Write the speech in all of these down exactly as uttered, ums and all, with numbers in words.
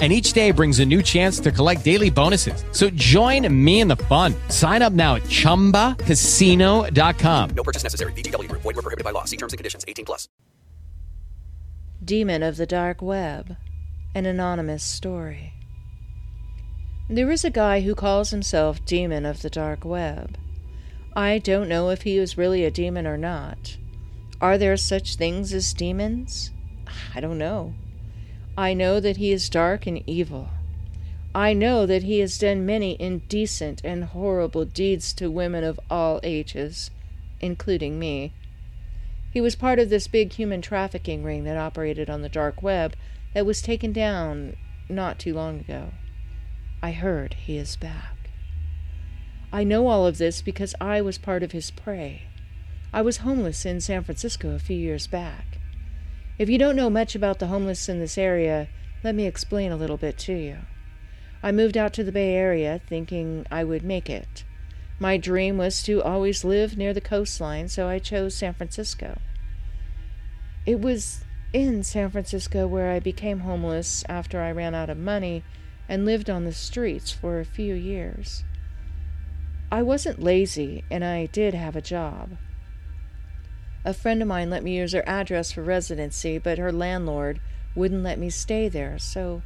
And each day brings a new chance to collect daily bonuses. So join me in the fun. Sign up now at Chumba Casino dot com. No purchase necessary. V G W. Void where prohibited by law. See terms and conditions. eighteen plus. Demon of the Dark Web. An anonymous story. There is a guy who calls himself Demon of the Dark Web. I don't know if he is really a demon or not. Are there such things as demons? I don't know. I know that he is dark and evil. I know that he has done many indecent and horrible deeds to women of all ages, including me. He was part of this big human trafficking ring that operated on the dark web that was taken down not too long ago. I heard he is back. I know all of this because I was part of his prey. I was homeless in San Francisco a few years back. If you don't know much about the homeless in this area, let me explain a little bit to you. I moved out to the Bay Area thinking I would make it. My dream was to always live near the coastline, so I chose San Francisco. It was in San Francisco where I became homeless after I ran out of money and lived on the streets for a few years. I wasn't lazy, and I did have a job. A friend of mine let me use her address for residency, but her landlord wouldn't let me stay there, so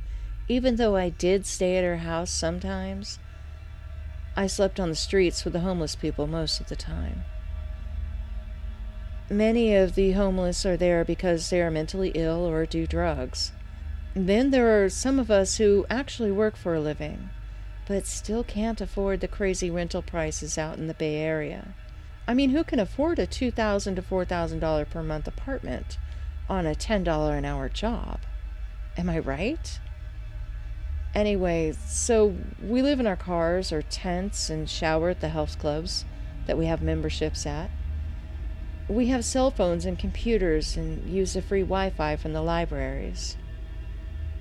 even though I did stay at her house sometimes, I slept on the streets with the homeless people most of the time. Many of the homeless are there because they are mentally ill or do drugs. Then there are some of us who actually work for a living, but still can't afford the crazy rental prices out in the Bay Area. I mean, who can afford a two thousand dollars to four thousand dollars per month apartment on a ten dollars an hour job? Am I right? Anyway, so we live in our cars or tents and shower at the health clubs that we have memberships at. We have cell phones and computers and use the free Wi-Fi from the libraries.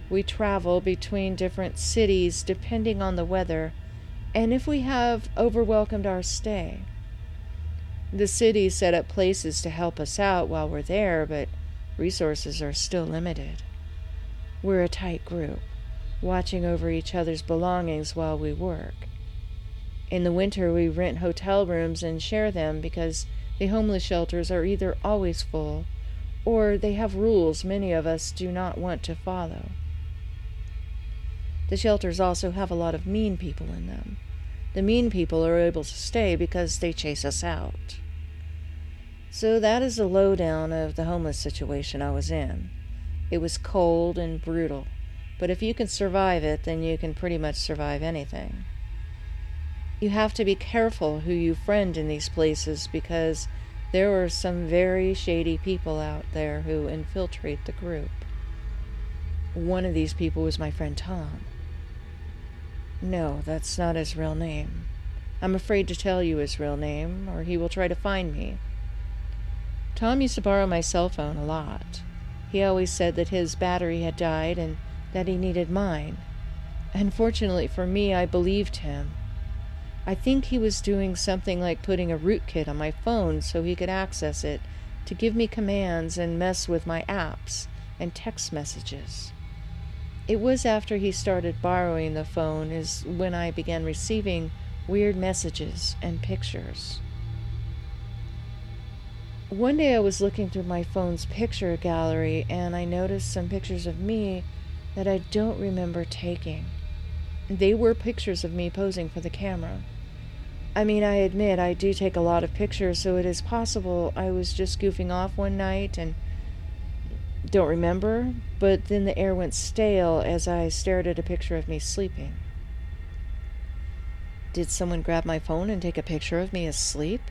We travel between different cities depending on the weather and if we have overwhelmed our stay. The city set up places to help us out while we're there, but resources are still limited. We're a tight group, watching over each other's belongings while we work. In the winter, we rent hotel rooms and share them because the homeless shelters are either always full or they have rules many of us do not want to follow. The shelters also have a lot of mean people in them. The mean people are able to stay because they chase us out. So that is the lowdown of the homeless situation I was in. It was cold and brutal, but if you can survive it, then you can pretty much survive anything. You have to be careful who you friend in these places because there are some very shady people out there who infiltrate the group. One of these people was my friend Tom. No, that's not his real name. I'm afraid to tell you his real name, or he will try to find me. Tom used to borrow my cell phone a lot. He always said that his battery had died and that he needed mine. Unfortunately for me, I believed him. I think he was doing something like putting a rootkit on my phone so he could access it to give me commands and mess with my apps and text messages. It was after he started borrowing the phone is when I began receiving weird messages and pictures. One day I was looking through my phone's picture gallery and I noticed some pictures of me that I don't remember taking. They were pictures of me posing for the camera. I mean, I admit I do take a lot of pictures, so it is possible I was just goofing off one night and don't remember, but then the air went stale as I stared at a picture of me sleeping. Did someone grab my phone and take a picture of me asleep?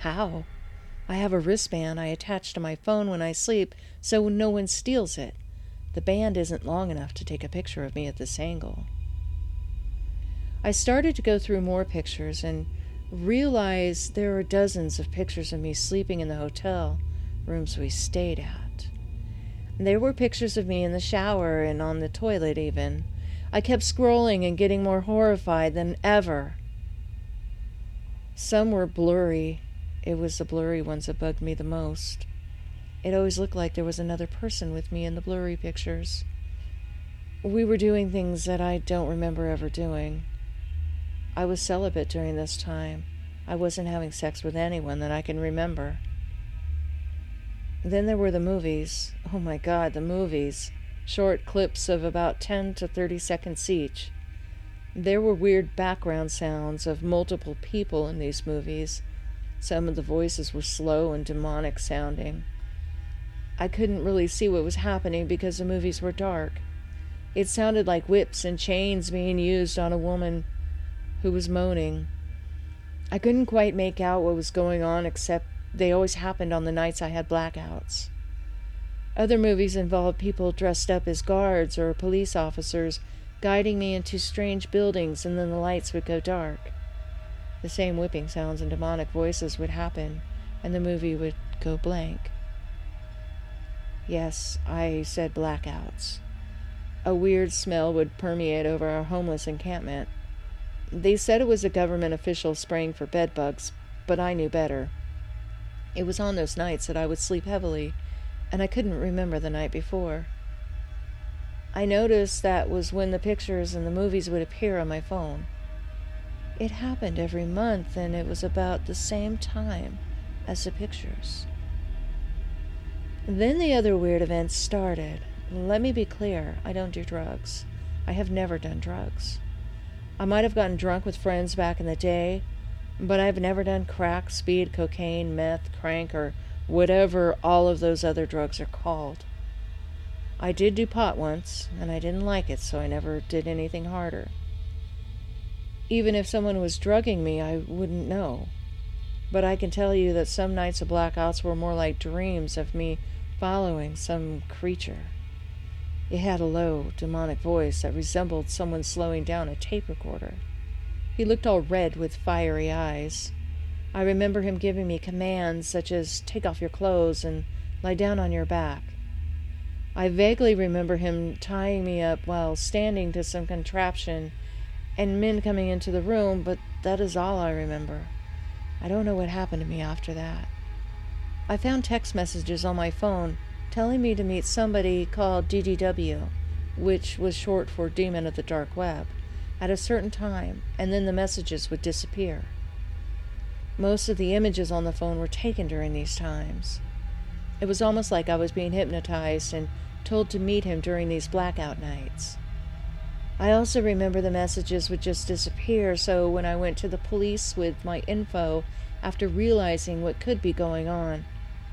How? I have a wristband I attach to my phone when I sleep so no one steals it. The band isn't long enough to take a picture of me at this angle. I started to go through more pictures and realized there were dozens of pictures of me sleeping in the hotel rooms we stayed at. There were pictures of me in the shower and on the toilet even. I kept scrolling and getting more horrified than ever. Some were blurry. It was the blurry ones that bugged me the most. It always looked like there was another person with me in the blurry pictures. We were doing things that I don't remember ever doing. I was celibate during this time. I wasn't having sex with anyone that I can remember. Then there were the movies. Oh my God, the movies. Short clips of about ten to thirty seconds each. There were weird background sounds of multiple people in these movies. Some of the voices were slow and demonic sounding. I couldn't really see what was happening because the movies were dark. It sounded like whips and chains being used on a woman who was moaning. I couldn't quite make out what was going on, except they always happened on the nights I had blackouts. Other movies involved people dressed up as guards or police officers guiding me into strange buildings, and then the lights would go dark. The same whipping sounds and demonic voices would happen, and the movie would go blank. Yes, I said blackouts. A weird smell would permeate over our homeless encampment. They said it was a government official spraying for bedbugs, but I knew better. It was on those nights that I would sleep heavily, and I couldn't remember the night before. I noticed that was when the pictures and the movies would appear on my phone. It happened every month, and it was about the same time as the pictures. Then the other weird events started. Let me be clear, I don't do drugs. I have never done drugs. I might have gotten drunk with friends back in the day, but I've never done crack, speed, cocaine, meth, crank, or whatever all of those other drugs are called. I did do pot once, and I didn't like it, so I never did anything harder. Even if someone was drugging me, I wouldn't know. But I can tell you that some nights of blackouts were more like dreams of me following some creature. It had a low, demonic voice that resembled someone slowing down a tape recorder. He looked all red with fiery eyes. I remember him giving me commands such as, take off your clothes and lie down on your back. I vaguely remember him tying me up while standing to some contraption and men coming into the room, but that is all I remember. I don't know what happened to me after that. I found text messages on my phone telling me to meet somebody called D D W, which was short for Demon of the Dark Web, at a certain time, and then the messages would disappear. Most of the images on the phone were taken during these times. It was almost like I was being hypnotized and told to meet him during these blackout nights. I also remember the messages would just disappear, so when I went to the police with my info, after realizing what could be going on,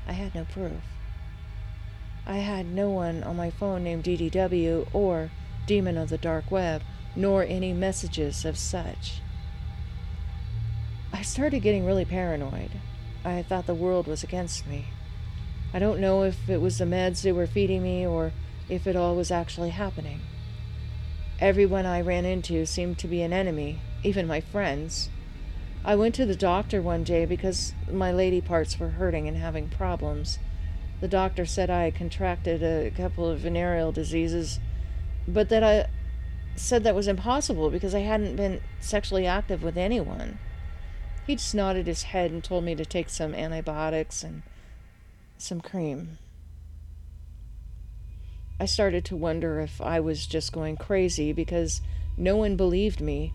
I had no proof. I had no one on my phone named D D W or Demon of the Dark Web, nor any messages of such. I started getting really paranoid. I thought the world was against me. I don't know if it was the meds they were feeding me or if it all was actually happening. Everyone I ran into seemed to be an enemy, even my friends. I went to the doctor one day because my lady parts were hurting and having problems. The doctor said I had contracted a couple of venereal diseases, but that I said that was impossible because I hadn't been sexually active with anyone. He just nodded his head and told me to take some antibiotics and some cream. I started to wonder if I was just going crazy because no one believed me,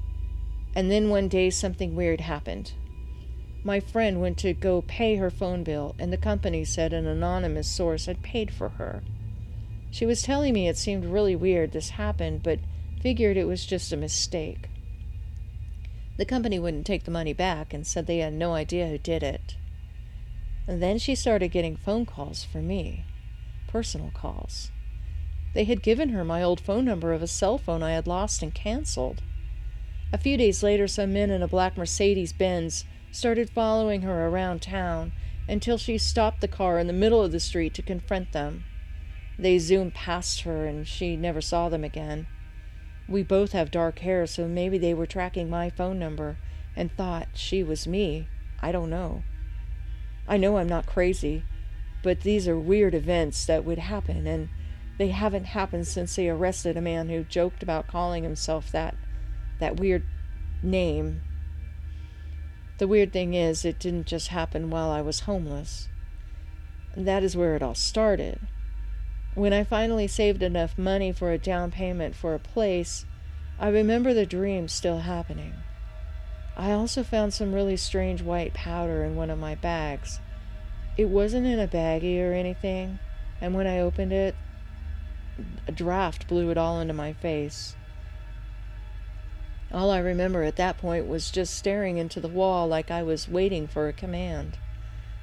and then one day something weird happened. My friend went to go pay her phone bill, and the company said an anonymous source had paid for her. She was telling me it seemed really weird this happened, but figured it was just a mistake. The company wouldn't take the money back and said they had no idea who did it. And then she started getting phone calls for me. Personal calls. They had given her my old phone number of a cell phone I had lost and canceled. A few days later, some men in a black Mercedes-Benz started following her around town until she stopped the car in the middle of the street to confront them. They zoomed past her and she never saw them again. We both have dark hair, so maybe they were tracking my phone number and thought she was me. I don't know. I know I'm not crazy, but these are weird events that would happen, and they haven't happened since they arrested a man who joked about calling himself that, that weird name. The weird thing is, it didn't just happen while I was homeless. That is where it all started. When I finally saved enough money for a down payment for a place, I remember the dream still happening. I also found some really strange white powder in one of my bags. It wasn't in a baggie or anything, and when I opened it, a draft blew it all into my face. All I remember at that point was just staring into the wall like I was waiting for a command.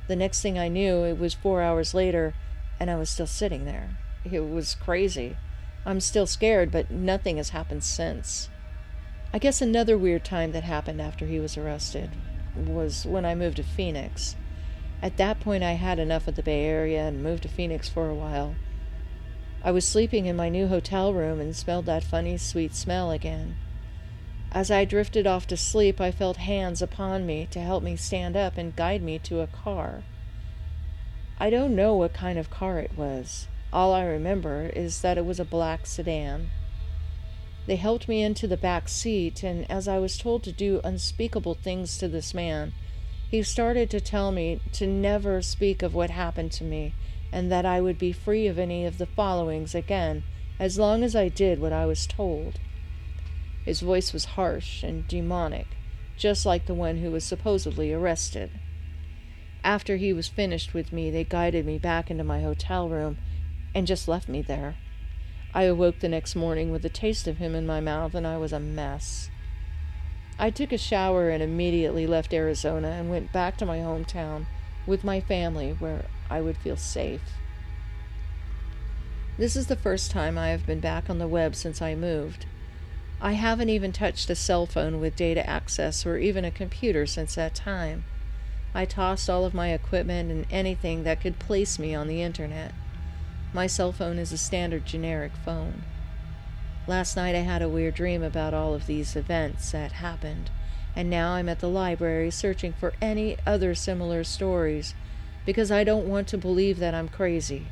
The next thing I knew, it was four hours later, and I was still sitting there. It was crazy. I'm still scared, but nothing has happened since. I guess another weird time that happened after he was arrested was when I moved to Phoenix. At that point, I had enough of the Bay Area and moved to Phoenix for a while. I was sleeping in my new hotel room and smelled that funny, sweet smell again. As I drifted off to sleep, I felt hands upon me to help me stand up and guide me to a car. I don't know what kind of car it was. All I remember is that it was a black sedan. They helped me into the back seat, and as I was told to do unspeakable things to this man, he started to tell me to never speak of what happened to me, and that I would be free of any of the followings again, as long as I did what I was told. His voice was harsh and demonic, just like the one who was supposedly arrested. After he was finished with me, they guided me back into my hotel room and just left me there. I awoke the next morning with a taste of him in my mouth, and I was a mess. I took a shower and immediately left Arizona and went back to my hometown with my family where I would feel safe. This is the first time I have been back on the web since I moved. I haven't even touched a cell phone with data access or even a computer since that time. I tossed all of my equipment and anything that could place me on the internet. My cell phone is a standard generic phone. Last night I had a weird dream about all of these events that happened, and now I'm at the library searching for any other similar stories because I don't want to believe that I'm crazy.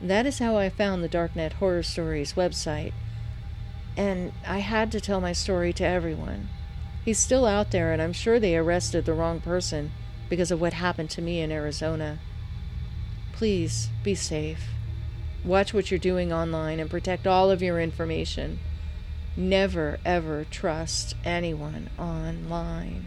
That is how I found the Darknet Horror Stories website, and I had to tell my story to everyone. He's still out there, and I'm sure they arrested the wrong person because of what happened to me in Arizona. Please, be safe. Watch what you're doing online and protect all of your information. Never, ever trust anyone online.